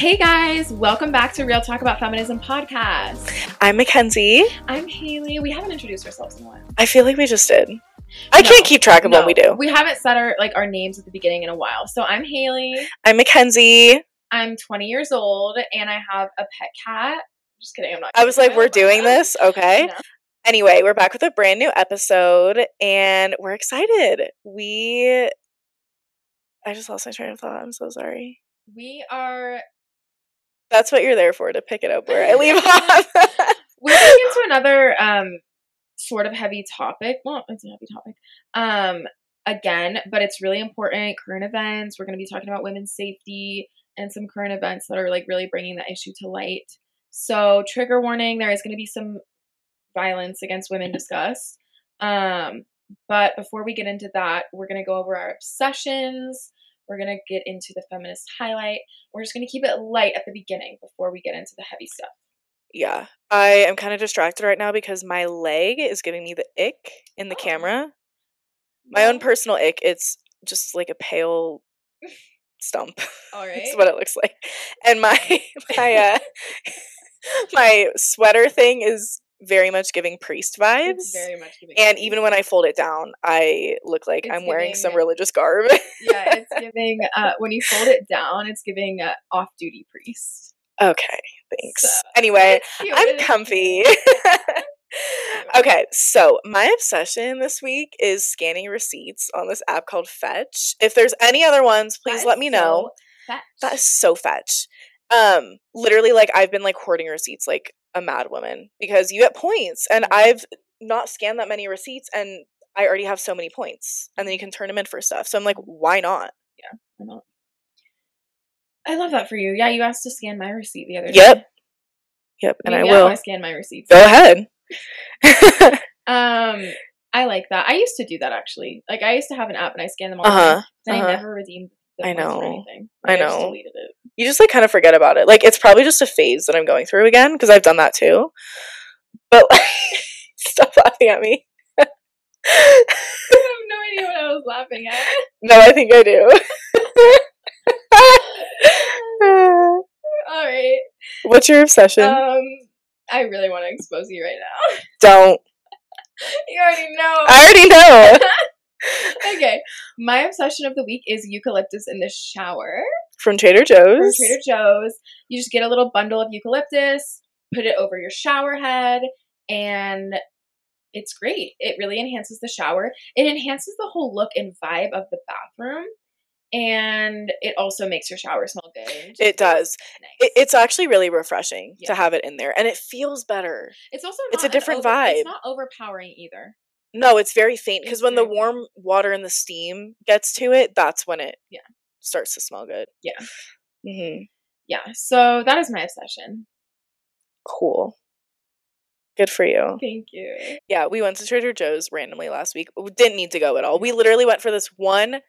Hey guys, welcome back to Real Talk About Feminism Podcast. I'm Mackenzie. I'm Haley. We haven't introduced ourselves in a while. I feel like we just did. I can't keep track of what we do. We haven't said our names at the beginning in a while. So I'm Haley. I'm Mackenzie. I'm 20 years old and I have a pet cat. Just kidding. I'm not. I was like, we're doing this. Okay. No. Anyway, we're back with a brand new episode and we're excited. I just lost my train of thought. I'm so sorry. That's what you're there for, to pick it up where I leave off. We're going into another sort of heavy topic. Well, it's a heavy topic. Again, but it's really important. Current events. We're going to be talking about women's safety and some current events that are really bringing that issue to light. So trigger warning, there is going to be some violence against women discussed. But before we get into that, we're going to go over our obsessions. We're going to get into the feminist highlight. We're just going to keep it light at the beginning before we get into the heavy stuff. Yeah. I am kind of distracted right now because my leg is giving me the ick in the camera. My own personal ick. It's just like a pale stump. All right. That's what it looks like. And my sweater thing is very much giving priest vibes. It's very much giving. And even when I fold it down, I look like I'm wearing some religious garb. Yeah, it's giving, when you fold it down, it's giving off-duty priest. Okay, thanks. So, anyway, I'm comfy. Okay, so my obsession this week is scanning receipts on this app called Fetch. If there's any other ones, please let me know. Fetch. That is so Fetch. Literally, I've been hoarding receipts a mad woman, because you get points, and I've not scanned that many receipts and I already have so many points, and then you can turn them in for stuff. So I'm like, why not? Yeah, why not? I love that for you. Yeah, you asked to scan my receipt the other day. Yep, and I will. I scan my receipts. Go ahead. I like that. I used to do that actually. I used to have an app and I scanned them all. I never redeemed. I know. I know. Deleted it. You just kind of forget about it. It's probably just a phase that I'm going through again, because I've done that too. But stop laughing at me. I have no idea what I was laughing at. No, I think I do. All right. What's your obsession? I really want to expose you right now. Don't. You already know. I already know. Okay, my obsession of the week is eucalyptus in the shower. From Trader Joe's. From Trader Joe's. You just get a little bundle of eucalyptus, put it over your shower head, and it's great. It really enhances the shower. It enhances the whole look and vibe of the bathroom, and it also makes your shower smell good. It does. Nice. It's actually really refreshing to have it in there, and it feels better. It's also not vibe. It's not overpowering either. No, it's very faint, because when the warm water and the steam gets to it, that's when it starts to smell good. Yeah. Mm-hmm. Yeah. So that is my obsession. Cool. Good for you. Thank you. Yeah, we went to Trader Joe's randomly last week. We didn't need to go at all. We literally went for this one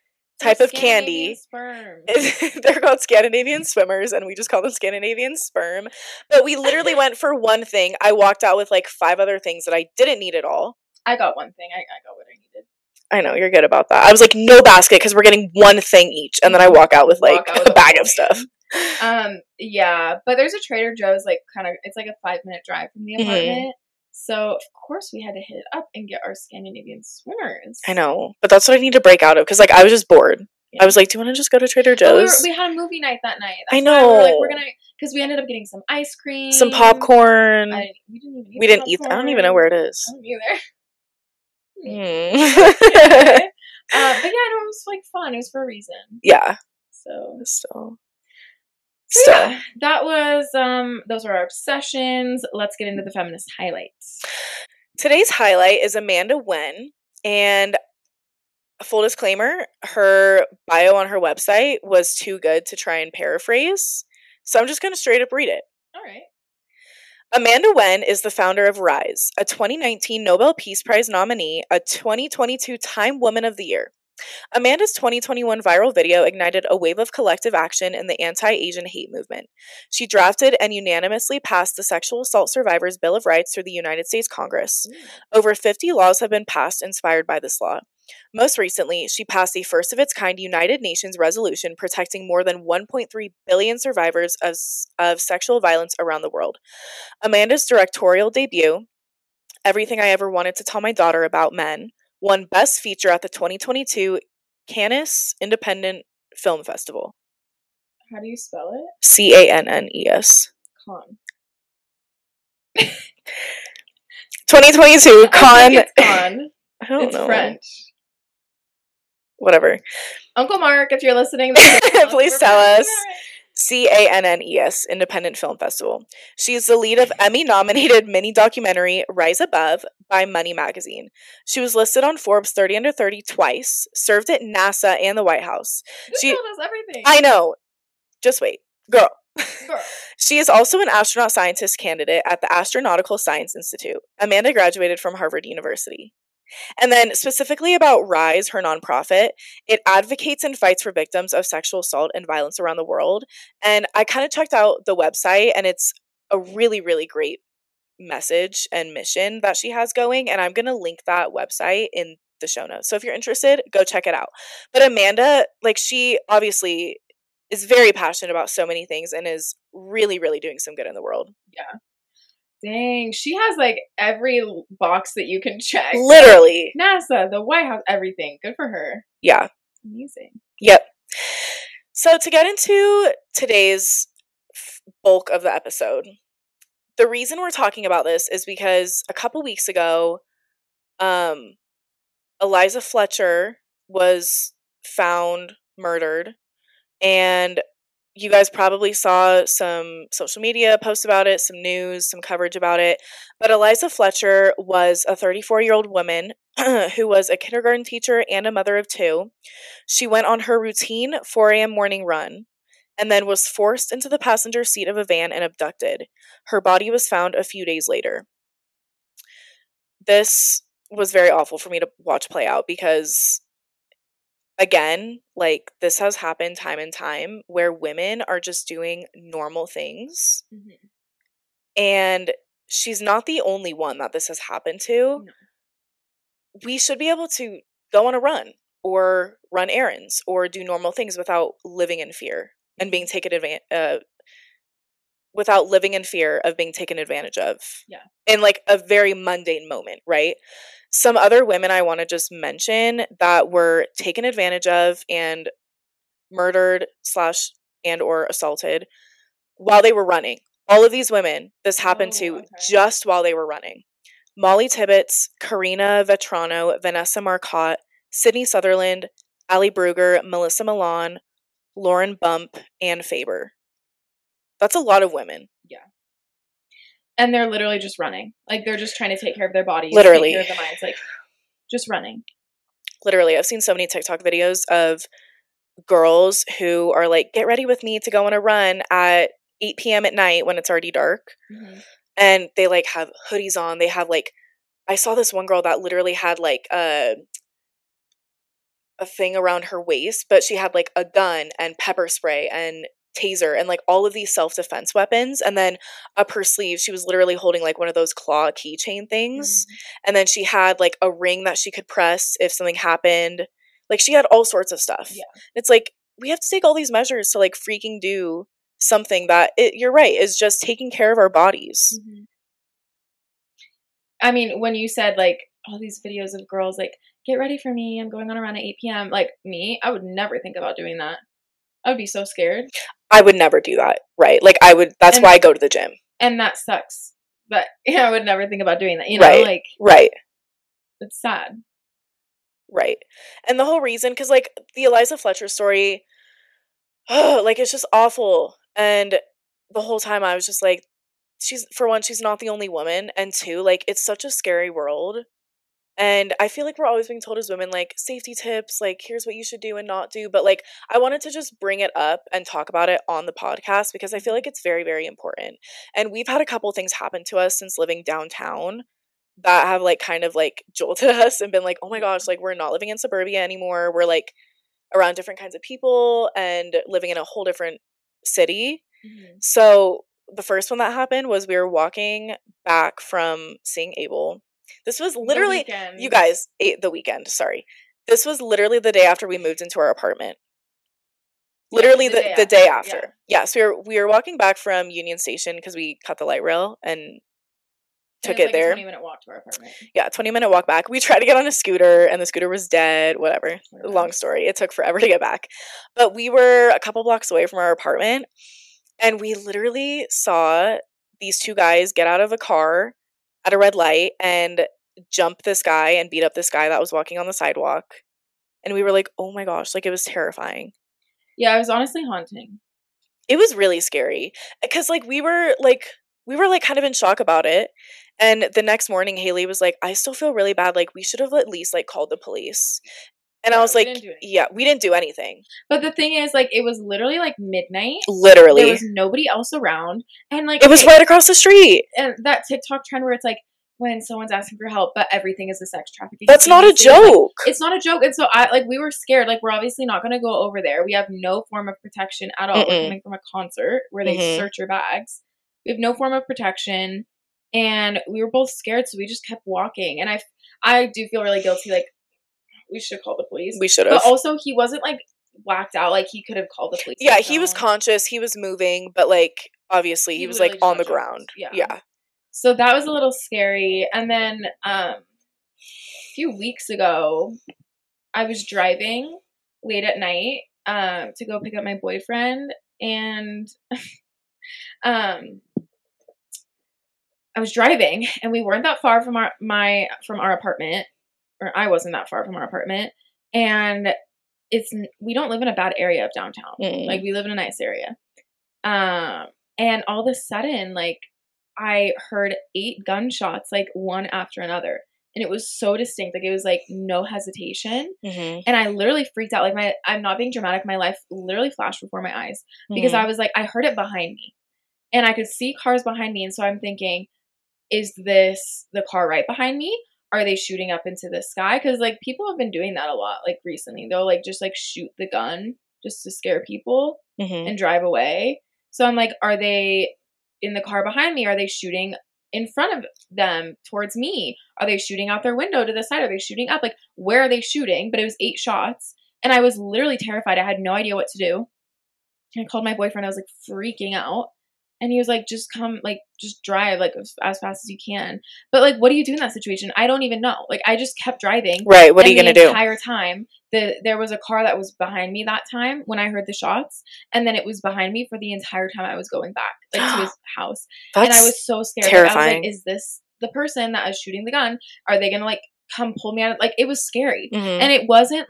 type of candy. They're called Scandinavian Swimmers, and we just call them Scandinavian Sperm. But we literally went for one thing. I walked out with 5 other things that I didn't need at all. I got one thing. I got what I needed. I know. You're good about that. I was like, no basket, because we're getting one thing each. And then I walk out with a bag of stuff. Yeah. But there's a Trader Joe's, it's a 5-minute drive from the apartment. Mm-hmm. So, of course, we had to hit it up and get our Scandinavian Swimmers. I know. But that's what I need to break out of, because, I was just bored. Yeah. I was like, do you want to just go to Trader Joe's? We had a movie night that night. That's I know. We were we're going to, because we ended up getting some ice cream. Some popcorn. We didn't eat. I don't even know where it is. I don't either. But it was fun. It was for a reason. Yeah. So yeah, that was those are our obsessions. Let's get into the feminist highlights. Today's highlight is Amanda Nguyen, and full disclaimer, her bio on her website was too good to try and paraphrase, so I'm just going to straight up read it. All right. Amanda Nguyen is the founder of Rise, a 2019 Nobel Peace Prize nominee, a 2022 Time Woman of the Year, Amanda's 2021 viral video ignited a wave of collective action in the anti-Asian hate movement. She drafted and unanimously passed the Sexual Assault Survivors Bill of Rights through the United States Congress. Over 50 laws have been passed inspired by this law. Most recently, she passed the first-of-its-kind United Nations resolution protecting more than 1.3 billion survivors of sexual violence around the world. Amanda's directorial debut, Everything I Ever Wanted to Tell My Daughter About Men, won Best Feature at the 2022 Cannes Independent Film Festival. How do you spell it? Cannes. Con. 2022 Con. I don't know. It's French. Whatever. Uncle Mark, if you're listening, please tell us. Cannes Independent Film Festival. She is the lead of Emmy-nominated mini-documentary Rise Above by Money Magazine. She was listed on Forbes 30 Under 30 twice, served at NASA and the White House. She told us everything. I know. Just wait. Girl. She is also an astronaut scientist candidate at the Astronautical Science Institute. Amanda graduated from Harvard University. And then specifically about Rise, her nonprofit, it advocates and fights for victims of sexual assault and violence around the world. And I kind of checked out the website, and it's a really, really great message and mission that she has going. And I'm going to link that website in the show notes. So if you're interested, go check it out. But Amanda, like, she obviously is very passionate about so many things and is really, really doing some good in the world. Yeah. Dang, she has like every box that you can check. Literally. NASA, the White House, everything. Good for her. Yeah. Amazing. Yep. So to get into today's bulk of the episode, the reason we're talking about this is because a couple weeks ago, Eliza Fletcher was found murdered, and you guys probably saw some social media posts about it, some news, some coverage about it. But Eliza Fletcher was a 34-year-old woman who was a kindergarten teacher and a mother of two. She went on her routine 4 a.m. morning run and then was forced into the passenger seat of a van and abducted. Her body was found a few days later. This was very awful for me to watch play out because, again, like, this has happened time and time where women are just doing normal things. Mm-hmm. And she's not the only one that this has happened to. No. We should be able to go on a run or run errands or do normal things without living in fear and being taken advantage of. Without living in fear of being taken advantage of. Yeah. In like a very mundane moment, right? Some other women I want to just mention that were taken advantage of and murdered /and/or assaulted while they were running. All of these women, this happened to just while they were running. Molly Tibbetts, Karina Vetrano, Vanessa Marcotte, Sydney Sutherland, Allie Brueger, Melissa Milan, Lauren Bump, Anne Faber. That's a lot of women. Yeah. And they're literally just running. Like, they're just trying to take care of their bodies. Literally. Take care of their minds. Like, just running. Literally. I've seen so many TikTok videos of girls who are like, get ready with me to go on a run at 8 p.m. at night when it's already dark. Mm-hmm. And they, like, have hoodies on. They have, like, I saw this one girl that literally had, like, a thing around her waist, but she had, like, a gun and pepper spray and taser and like all of these self-defense weapons, and then up her sleeve she was literally holding like one of those claw keychain things. Mm-hmm. And then she had like a ring that she could press if something happened. Like, she had all sorts of stuff. Yeah. It's like, we have to take all these measures to like freaking do something that you're right, is just taking care of our bodies. Mm-hmm. I mean, when you said like all these videos of girls like, get ready for me, I'm going on around at 8 p.m. Like, me, I would never think about doing that. I would be so scared. I would never do that, right? Like, I would, that's why I go to the gym. And that sucks. But yeah, I would never think about doing that, you know, right, like. Right. It's sad. Right. And the whole reason, because, like, the Eliza Fletcher story, like, it's just awful. And the whole time I was just like, she's, for one, she's not the only woman. And two, like, it's such a scary world. And I feel like we're always being told as women, like, safety tips, like, here's what you should do and not do. But, like, I wanted to just bring it up and talk about it on the podcast because I feel like it's very, very important. And we've had a couple things happen to us since living downtown that have like kind of like jolted us and been like, oh my gosh, like we're not living in suburbia anymore. We're like around different kinds of people and living in a whole different city. Mm-hmm. So the first one that happened was we were walking back from seeing Abel. This was literally, you guys, the weekend, sorry. This was literally the day after we moved into our apartment. Literally the day after. Yeah, so we were walking back from Union Station because we cut the light rail and took it there. 20-minute walk to our apartment. Yeah, 20-minute walk back. We tried to get on a scooter and the scooter was dead, whatever. Long story. It took forever to get back. But we were a couple blocks away from our apartment and we literally saw these two guys get out of a car at a red light and jump this guy and beat up this guy that was walking on the sidewalk. And we were like, oh my gosh, like it was terrifying. Yeah, it was honestly haunting. It was really scary because like we were kind of in shock about it. And the next morning, Haley was like, I still feel really bad. Like, we should have at least, like, called the police. And I was like, yeah, we didn't do anything. But the thing is, like, it was literally, like, midnight. Literally. There was nobody else around. And, like, it was right across the street. And that TikTok trend where it's, like, when someone's asking for help, but everything is a sex trafficking. That's not a joke. Like, it's not a joke. And so, we were scared. Like, we're obviously not going to go over there. We have no form of protection at all. Mm-mm. We're coming from a concert where they search your bags. We have no form of protection. And we were both scared, so we just kept walking. And I do feel really guilty. Like, we should have called the police. We should have. But also, he wasn't, like, whacked out. Like, he could have called the police. Yeah, he was conscious. He was moving. But, like, obviously, he was, like, on the ground. Yeah. So that was a little scary. And then a few weeks ago, I was driving late at night to go pick up my boyfriend. And I was driving and we weren't that far from our apartment, or I wasn't that far from our apartment, and we don't live in a bad area of downtown. Mm. Like, we live in a nice area. And all of a sudden, like, I heard 8 gunshots, like, one after another. And it was so distinct. Like, it was like no hesitation. Mm-hmm. And I literally freaked out. Like, I'm not being dramatic. My life literally flashed before my eyes because I was like, I heard it behind me and I could see cars behind me. And so I'm thinking, is this the car right behind me? Are they shooting up into the sky? Because, like, people have been doing that a lot, like, recently. They'll, like, just, like, shoot the gun just to scare people and drive away. So I'm like, are they in the car behind me? Are they shooting in front of them towards me? Are they shooting out their window to the side? Are they shooting up? Like, where are they shooting? But it was 8 shots. And I was literally terrified. I had no idea what to do. And I called my boyfriend. I was, like, freaking out. And he was like, just come, like, just drive, like, as fast as you can. But, like, what do you do in that situation? I don't even know. Like, I just kept driving. Right. What are you going to do? The entire time, there was a car that was behind me that time when I heard the shots. And then it was behind me for the entire time I was going back, like, to his house. That's and I was so scared. Terrifying. Like, I was like, is this the person that is shooting the gun? Are they going to, like, come pull me out? Like, it was scary. Mm-hmm. And it wasn't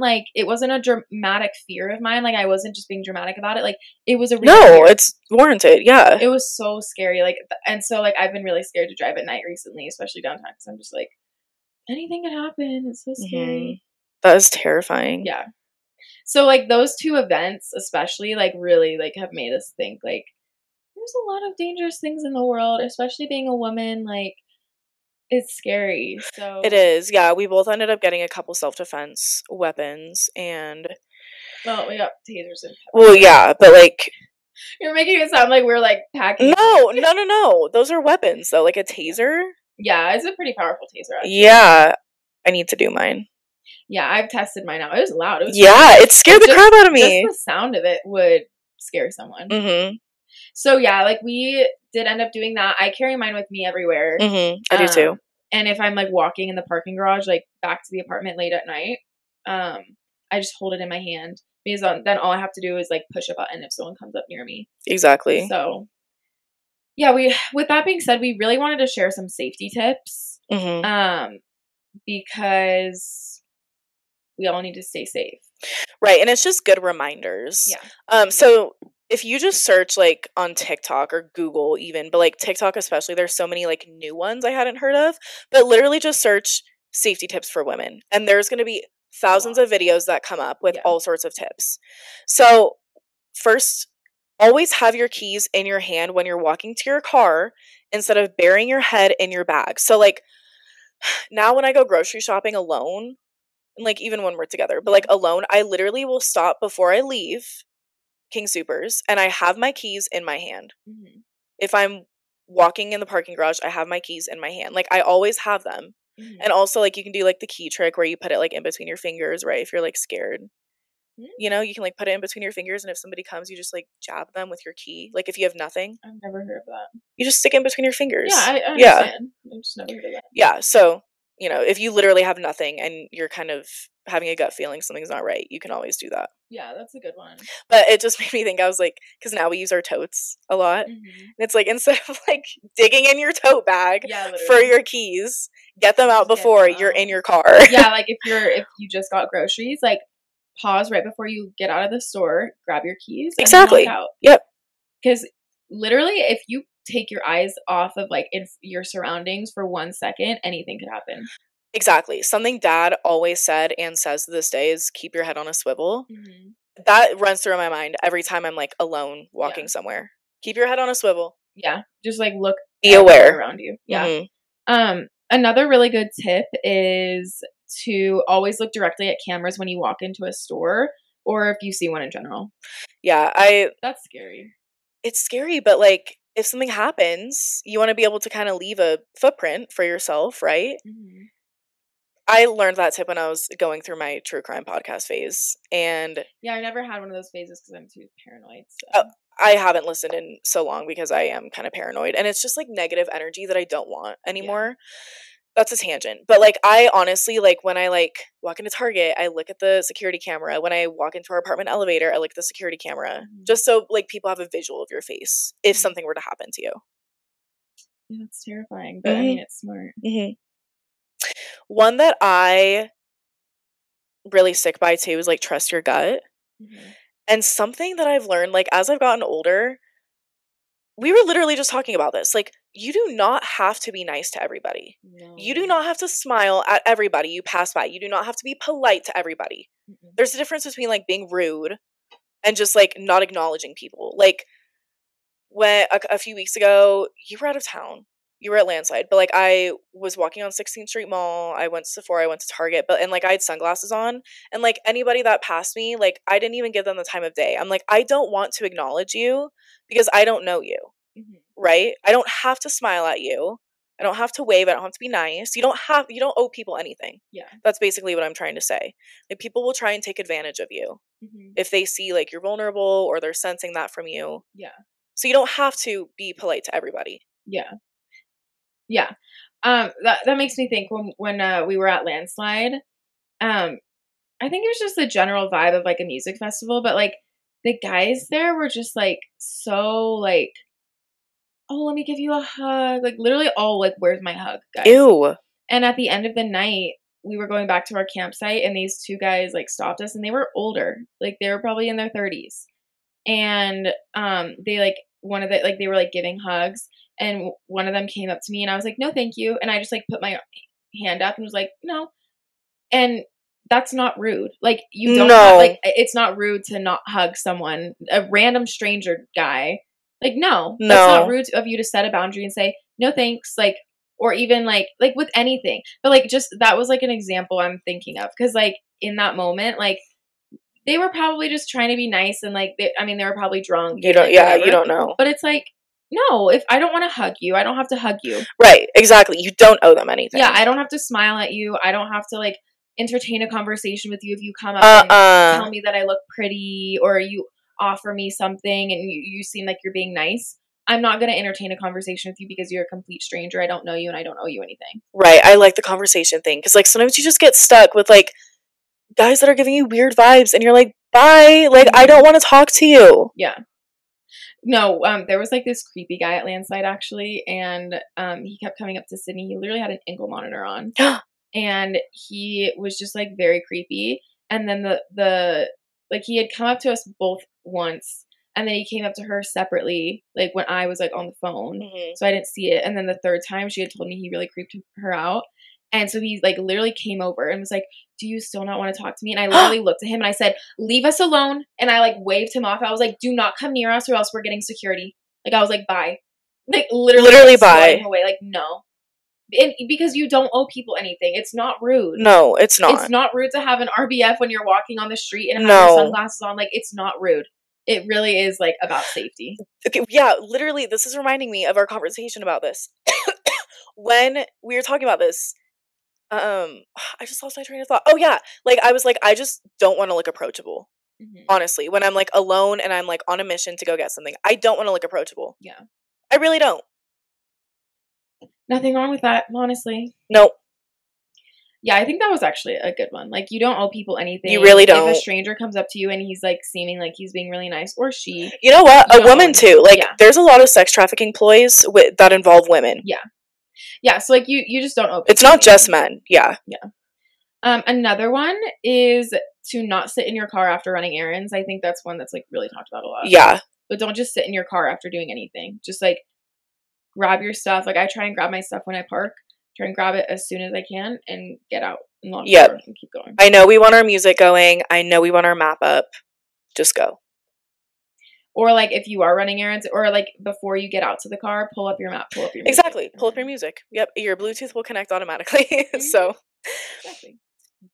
a dramatic fear of mine. Like, I wasn't just being dramatic about it. Like, it was a real fear. It's warranted. Yeah, it was so scary. Like, and so, like, I've been really scared to drive at night recently, especially downtown, because I'm just like, anything could happen. It's so scary. That is terrifying. Yeah. So, like, those two events especially, like, really, like, have made us think, like, there's a lot of dangerous things in the world, especially being a woman. Like, it's scary. So it is. Yeah, we both ended up getting a couple self-defense weapons, and we got tasers and pepper. Well, yeah, but, like, you're making it sound like we're, like, packing. No. Those are weapons, though. Like, a taser. Yeah, it's a pretty powerful taser, actually. Yeah, I need to do mine. Yeah, I've tested mine out. It was loud. Crazy. It scared the crap out of me. Just the sound of it would scare someone. Mm-hmm. So, yeah, like, we did end up doing that. I carry mine with me everywhere. Mm-hmm. I do too. And if I'm, like, walking in the parking garage, like, back to the apartment late at night, I just hold it in my hand because then all I have to do is, like, push a button if someone comes up near me. Exactly. So, yeah, with that being said, we really wanted to share some safety tips because we all need to stay safe. Right. And it's just good reminders. Yeah. So if you just search, like, on TikTok or Google even, but, like, TikTok especially, there's so many, like, new ones I hadn't heard of, but literally just search safety tips for women. And there's going to be thousands of videos that come up with all sorts of tips. So first, always have your keys in your hand when you're walking to your car instead of burying your head in your bag. So, like, now when I go grocery shopping alone, and like even when we're together, but like alone, I literally will stop before I leave King Soopers and I have my keys in my hand. Mm-hmm. If I'm walking in the parking garage, I have my keys in my hand. Like I always have them. Mm-hmm. And also like you can do like the key trick where you put it like in between your fingers, right? If you're like scared. You know, you can like put it in between your fingers, and if somebody comes, you just like jab them with your key. Like if you have nothing, I've never heard of that. You just stick it in between your fingers. Yeah, I understand. Yeah. I've just never heard of that. Yeah, so you know, if you literally have nothing and you're kind of having a gut feeling something's not right, you can always do that. Yeah, that's a good one. But it just made me think. I was like, because now we use our totes a lot, mm-hmm. and it's like instead of like digging in your tote bag for your keys, get them out before you're in your car. Yeah, like if you just got groceries, like. Pause right before you get out of the store, grab your keys. Exactly. Yep. Because literally, if you take your eyes off of like your surroundings for 1 second, anything could happen. Exactly. Something Dad always said and says to this day is keep your head on a swivel. Mm-hmm. That runs through my mind every time I'm like alone walking somewhere. Keep your head on a swivel. Yeah. Just like look. Be aware around you. Yeah. Mm-hmm. Another really good tip is to always look directly at cameras when you walk into a store or if you see one in general. Yeah, that's scary. It's scary, but like if something happens, you want to be able to kind of leave a footprint for yourself, right? Mm-hmm. I learned that tip when I was going through my true crime podcast phase. And yeah, I never had one of those phases because I'm too paranoid. So. I haven't listened in so long because I am kind of paranoid, and it's just like negative energy that I don't want anymore. Yeah. That's a tangent. But, like, I honestly, like, when I, like, walk into Target, I look at the security camera. When I walk into our apartment elevator, I look at the security camera. Mm-hmm. Just so, like, people have a visual of your face if mm-hmm. something were to happen to you. Yeah, that's terrifying. But, mm-hmm. I mean, it's smart. Mm-hmm. One that I really stick by, too, is, like, trust your gut. Mm-hmm. And something that I've learned, like, as I've gotten older, we were literally just talking about this. Like, you do not have to be nice to everybody. No. You do not have to smile at everybody you pass by. You do not have to be polite to everybody. Mm-hmm. There's a difference between like being rude and just like not acknowledging people. Like when a few weeks ago, you were out of town. You were at Landslide, but like I was walking on 16th Street Mall. I went to Sephora. I went to Target, and like I had sunglasses on, and like anybody that passed me, like I didn't even give them the time of day. I'm like, I don't want to acknowledge you because I don't know you. Mm-hmm. Right? I don't have to smile at you. I don't have to wave. I don't have to be nice. You don't owe people anything. Yeah. That's basically what I'm trying to say. Like people will try and take advantage of you mm-hmm. if they see like you're vulnerable or they're sensing that from you. Yeah. So you don't have to be polite to everybody. Yeah. Yeah. That makes me think when we were at Landslide, I think it was just the general vibe of like a music festival, but like the guys there were just like so like, oh, let me give you a hug. Like literally all like, where's my hug, guys? Ew. And at the end of the night, we were going back to our campsite and these two guys like stopped us, and they were older. Like they were probably in their 30s. And they like one of the like they were like giving hugs, and one of them came up to me and I was like, no, thank you. And I just like put my hand up and was like, no. And that's not rude. Like you don't have, like it's not rude to not hug someone, a random stranger guy. Like, no, that's not rude of you to set a boundary and say, no, thanks. Like, or even like with anything, but like, just, that was like an example I'm thinking of. Cause like in that moment, like they were probably just trying to be nice. And like, they were probably drunk. You don't, whatever, you don't know. But it's like, no, if I don't want to hug you, I don't have to hug you. Right. Exactly. You don't owe them anything. Yeah. I don't have to smile at you. I don't have to like entertain a conversation with you. If you come up and tell me that I look pretty, or you offer me something and you seem like you're being nice, I'm not going to entertain a conversation with you because you're a complete stranger. I don't know you and I don't owe you anything. Right. I like the conversation thing because like sometimes you just get stuck with like guys that are giving you weird vibes and you're like, bye. Like I don't want to talk to you. Yeah. No, there was like this creepy guy at Landslide actually, and he kept coming up to Sydney. He literally had an ankle monitor on and he was just like very creepy. And then like he had come up to us both once, and then he came up to her separately, like when I was like on the phone, mm-hmm. so I didn't see it. And then the third time she had told me he really creeped her out, and so he like literally came over and was like, do you still not want to talk to me? And I literally looked at him and I said, leave us alone. And I like waved him off. I was like, do not come near us or else we're getting security. Like I was like, bye. Like literally bye away. Like no. because you don't owe people anything. It's not rude. No, it's not. It's not rude to have an RBF when you're walking on the street and have your sunglasses on. Like, it's not rude. It really is, like, about safety. Okay, yeah, literally, this is reminding me of our conversation about this. When we were talking about this, I just lost my train of thought. Oh, yeah. Like, I was like, I just don't want to look approachable. Mm-hmm. Honestly, when I'm, like, alone and I'm, like, on a mission to go get something, I don't want to look approachable. Yeah. I really don't. Nothing wrong with that, honestly. Nope. Yeah, I think that was actually a good one. Like, you don't owe people anything. You really don't. If a stranger comes up to you and he's, like, seeming like he's being really nice, or she. You know what? A woman, too. Like, there's a lot of sex trafficking ploys that involve women. Yeah. Yeah, so, like, you just don't owe people. It's not just men. Yeah. Yeah. Another one is to not sit in your car after running errands. I think that's one that's, like, really talked about a lot. Yeah. But don't just sit in your car after doing anything. Just, like, grab your stuff. Like, I try and grab my stuff when I park. Try and grab it as soon as I can and get out and launch forward and keep going. I know we want our music going. I know we want our map up. Just go. Or, like, if you are running errands, or, like, before you get out to the car, pull up your map, pull up your music. Exactly. Pull up your music. Yep. Your Bluetooth will connect automatically. Mm-hmm. So, exactly.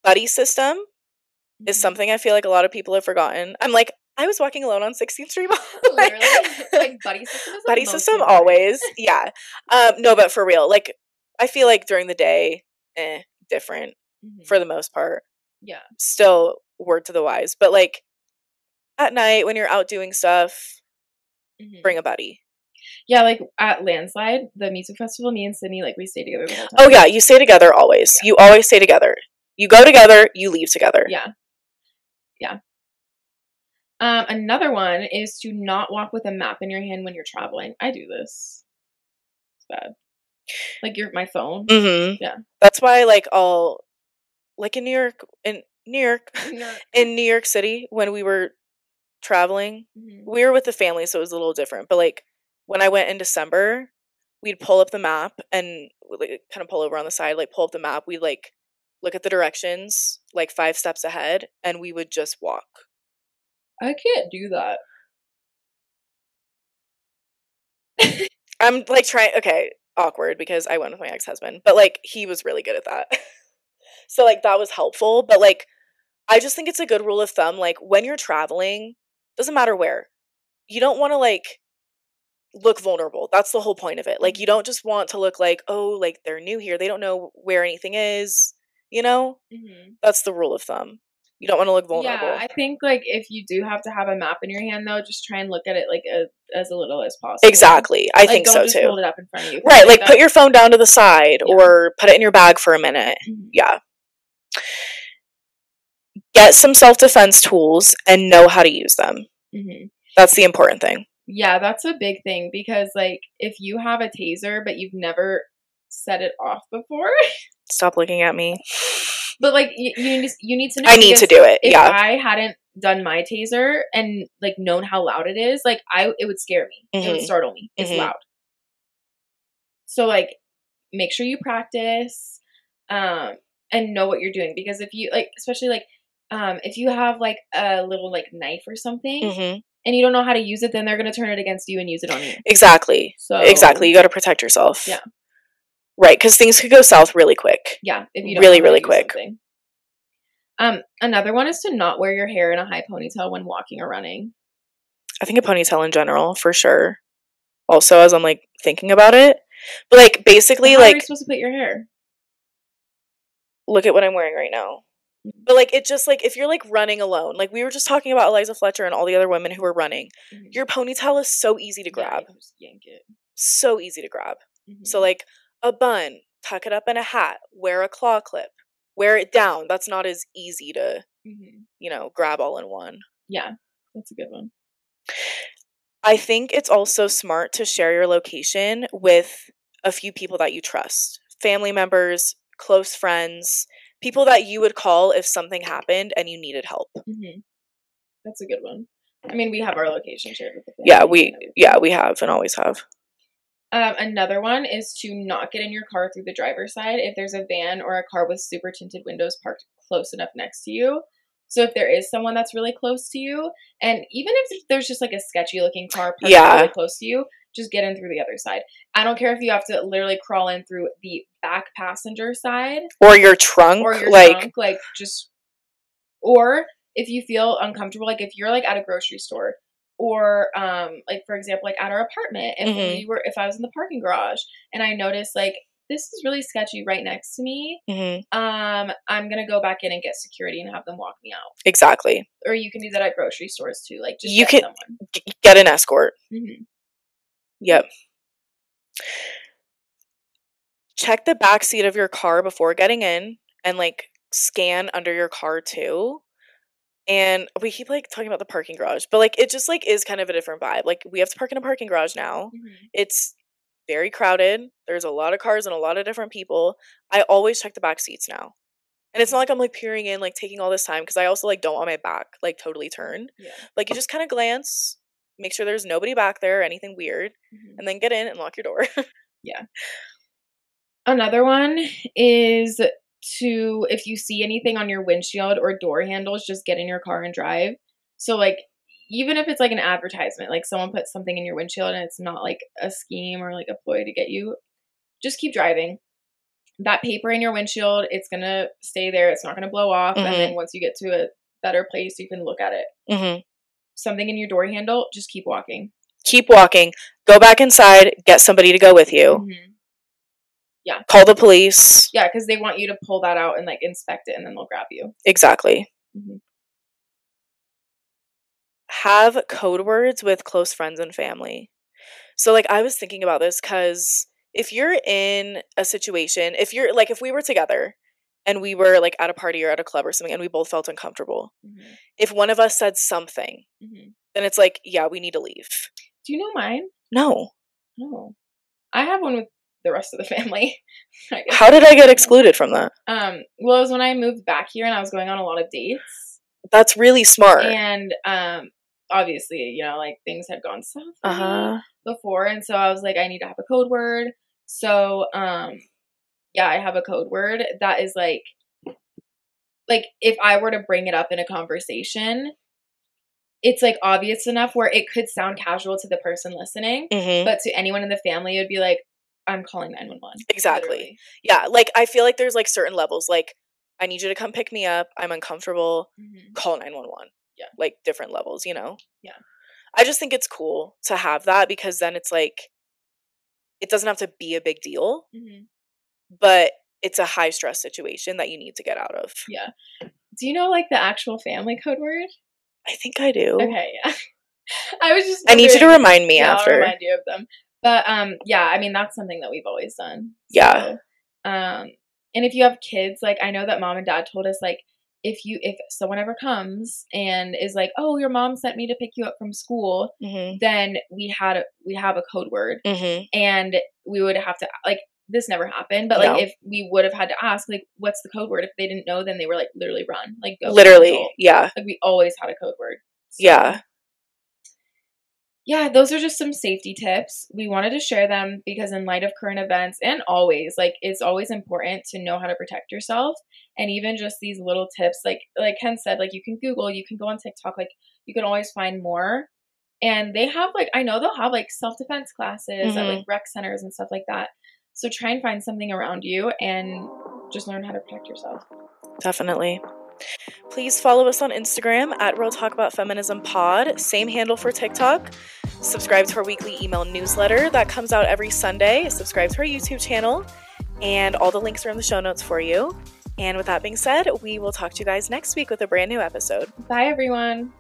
Buddy system mm-hmm. is something I feel like a lot of people have forgotten. I'm like, I was walking alone on 16th Street. Like, literally. Like, buddy system is, like, buddy system always. Yeah. No, but for real. Like, I feel like during the day, different mm-hmm. for the most part. Yeah. Still word to the wise. But, like, at night when you're out doing stuff, mm-hmm. bring a buddy. Yeah, like, at Landslide, the music festival, me and Sydney, like, we stay together the whole time. Oh, yeah. You stay together always. Yeah. You always stay together. You go together. You leave together. Yeah. Yeah. Another one is to not walk with a map in your hand when you're traveling. I do this. It's bad. Like, my phone. Mm-hmm. Yeah. That's why, like, I'll, like, in New York City, when we were traveling, mm-hmm. we were with the family, so it was a little different. But, like, when I went in December, we'd pull up the map and, like, kind of pull over on the side, like, pull up the map. We'd, like, look at the directions, like, 5 steps ahead, and we would just walk. I can't do that. I'm, like, trying. Okay. Awkward because I went with my ex-husband, but, like, he was really good at that. So, like, that was helpful. But, like, I just think it's a good rule of thumb. Like, when you're traveling, doesn't matter where, you don't want to, like, look vulnerable. That's the whole point of it. Like, you don't just want to look like, oh, like, they're new here, they don't know where anything is, you know. Mm-hmm. That's the rule of thumb. You don't want to look vulnerable. Yeah, I think, like, if you do have to have a map in your hand, though, just try and look at it, like, as little as possible. Exactly. I think so, too. Don't just hold it up in front of you. Right. Like, put your phone down to the side or put it in your bag for a minute. Mm-hmm. Yeah. Get some self-defense tools and know how to use them. Mm-hmm. That's the important thing. Yeah, that's a big thing because, like, if you have a taser but you've never set it off before. Stop looking at me. But, like, you need to know. I need to do it. If I hadn't done my taser and, like, known how loud it is, like, it would scare me. Mm-hmm. It would startle me. It's mm-hmm. loud. So, like, make sure you practice and know what you're doing. Because if you, like, especially, like, if you have, like, a little, like, knife or something mm-hmm. and you don't know how to use it, then they're going to turn it against you and use it on you. Exactly. So, exactly. You got to protect yourself. Yeah. Right, because things could go south really quick. Yeah, if you don't really quick. Something. Another one is to not wear your hair in a high ponytail when walking or running. I think a ponytail in general, for sure. Also, as I'm, like, thinking about it, but, like, basically, how, like, are you supposed to put your hair? Look at what I'm wearing right now. Mm-hmm. But, like, it just, like, if you're, like, running alone, like we were just talking about Eliza Fletcher and all the other women who were running, mm-hmm. your ponytail is so easy to grab. Yeah, just yank it. So easy to grab. Mm-hmm. So, like, a bun, tuck it up in a hat, wear a claw clip, wear it down. That's not as easy to, mm-hmm. you know, grab all in one. Yeah, that's a good one. I think it's also smart to share your location with a few people that you trust. Family members, close friends, people that you would call if something happened and you needed help. Mm-hmm. That's a good one. I mean, we have our location shared with the family. Yeah, we have and always have. Another one is to not get in your car through the driver's side if there's a van or a car with super tinted windows parked close enough next to you. So if there is someone that's really close to you, and even if there's just, like, a sketchy looking car parked really close to you, just get in through the other side. I don't care if you have to literally crawl in through the back passenger side. Or your trunk. Or your trunk. Like, just... Or if you feel uncomfortable, like, if you're, like, at a grocery store or, like, for example, like, at our apartment, if we were, if I was in the parking garage and I noticed, like, this is really sketchy right next to me, I'm going to go back in and get security and have them walk me out. Exactly. Or you can do that at grocery stores, too. Like, just you can get an escort. Yep. Check the back seat of your car before getting in and, like, scan under your car too. And we keep like talking about the parking garage, but like it just like is kind of a different vibe. Like we have to park in a parking garage now. It's very crowded. There's a lot of cars and a lot of different people. I always check the back seats now. And it's not like I'm like peering in, like taking all this time, because I also like don't want my back like totally turned. Like you just kind of glance, make sure there's nobody back there or anything weird, and then get in and lock your door. Another one is to, if you see anything on your windshield or door handles, just get in your car and drive. So like even if it's like an advertisement, like someone puts something in your windshield and it's not like a scheme or like a ploy to get you, just keep driving. That paper in your windshield, it's gonna stay there, it's not gonna blow off, and then once you get to a better place you can look at it. Something in your door handle, just keep walking. Keep walking. Go back inside, get somebody to go with you. Yeah. Call the police. Yeah, because they want you to pull that out and, like, inspect it, and then they'll grab you. Exactly. Have code words with close friends and family. So, like, I was thinking about this because if you're in a situation, if you're, like, if we were together and we were, like, at a party or at a club or something and we both felt uncomfortable, if one of us said something, then it's like, yeah, we need to leave. Do you know mine? No. Oh. I have one with the rest of the family. How did I get excluded from that? Well, it was when I moved back here and I was going on a lot of dates. That's really smart. And obviously, you know, like things had gone south before, and so I was like, I need to have a code word. So yeah, I have a code word that is like if I were to bring it up in a conversation, it's like obvious enough where it could sound casual to the person listening, but to anyone in the family it would be like, I'm calling 911. Exactly. Literally. Yeah. Like, I feel like there's, like, certain levels. Like, I need you to come pick me up. I'm uncomfortable. Call 911. Yeah. Like, different levels, you know? Yeah. I just think it's cool to have that because then it's, like, it doesn't have to be a big deal. But it's a high-stress situation that you need to get out of. Yeah. Do you know, like, the actual family code word? I think I do. Okay, yeah. I was just wondering. I need you to remind me after. I'll remind you of them. But, yeah, I mean, that's something that we've always done. Yeah. So, and if you have kids, like, I know that mom and dad told us, like, if someone ever comes and is like, oh, your mom sent me to pick you up from school, then we have a code word. And we would have to, like, this never happened. But, like, if we would have had to ask, like, what's the code word? If they didn't know, then they were, like, literally run. Like, go. Literally, yeah. Like, we always had a code word. So. Yeah. Yeah, those are just some safety tips. We wanted to share them because in light of current events and always, like, it's always important to know how to protect yourself. And even just these little tips, like Ken said, like, you can Google, you can go on TikTok, like, you can always find more. And they have, like, I know they'll have, like, self-defense classes at, like, rec centers and stuff like that. So try and find something around you and just learn how to protect yourself. Definitely. Please follow us on Instagram at Real Talk About Feminism Pod, same handle for TikTok. Subscribe to our weekly email newsletter that comes out every Sunday. Subscribe to our YouTube channel, and all the links are in the show notes for you. And with that being said, we will talk to you guys next week with a brand new episode. Bye, everyone.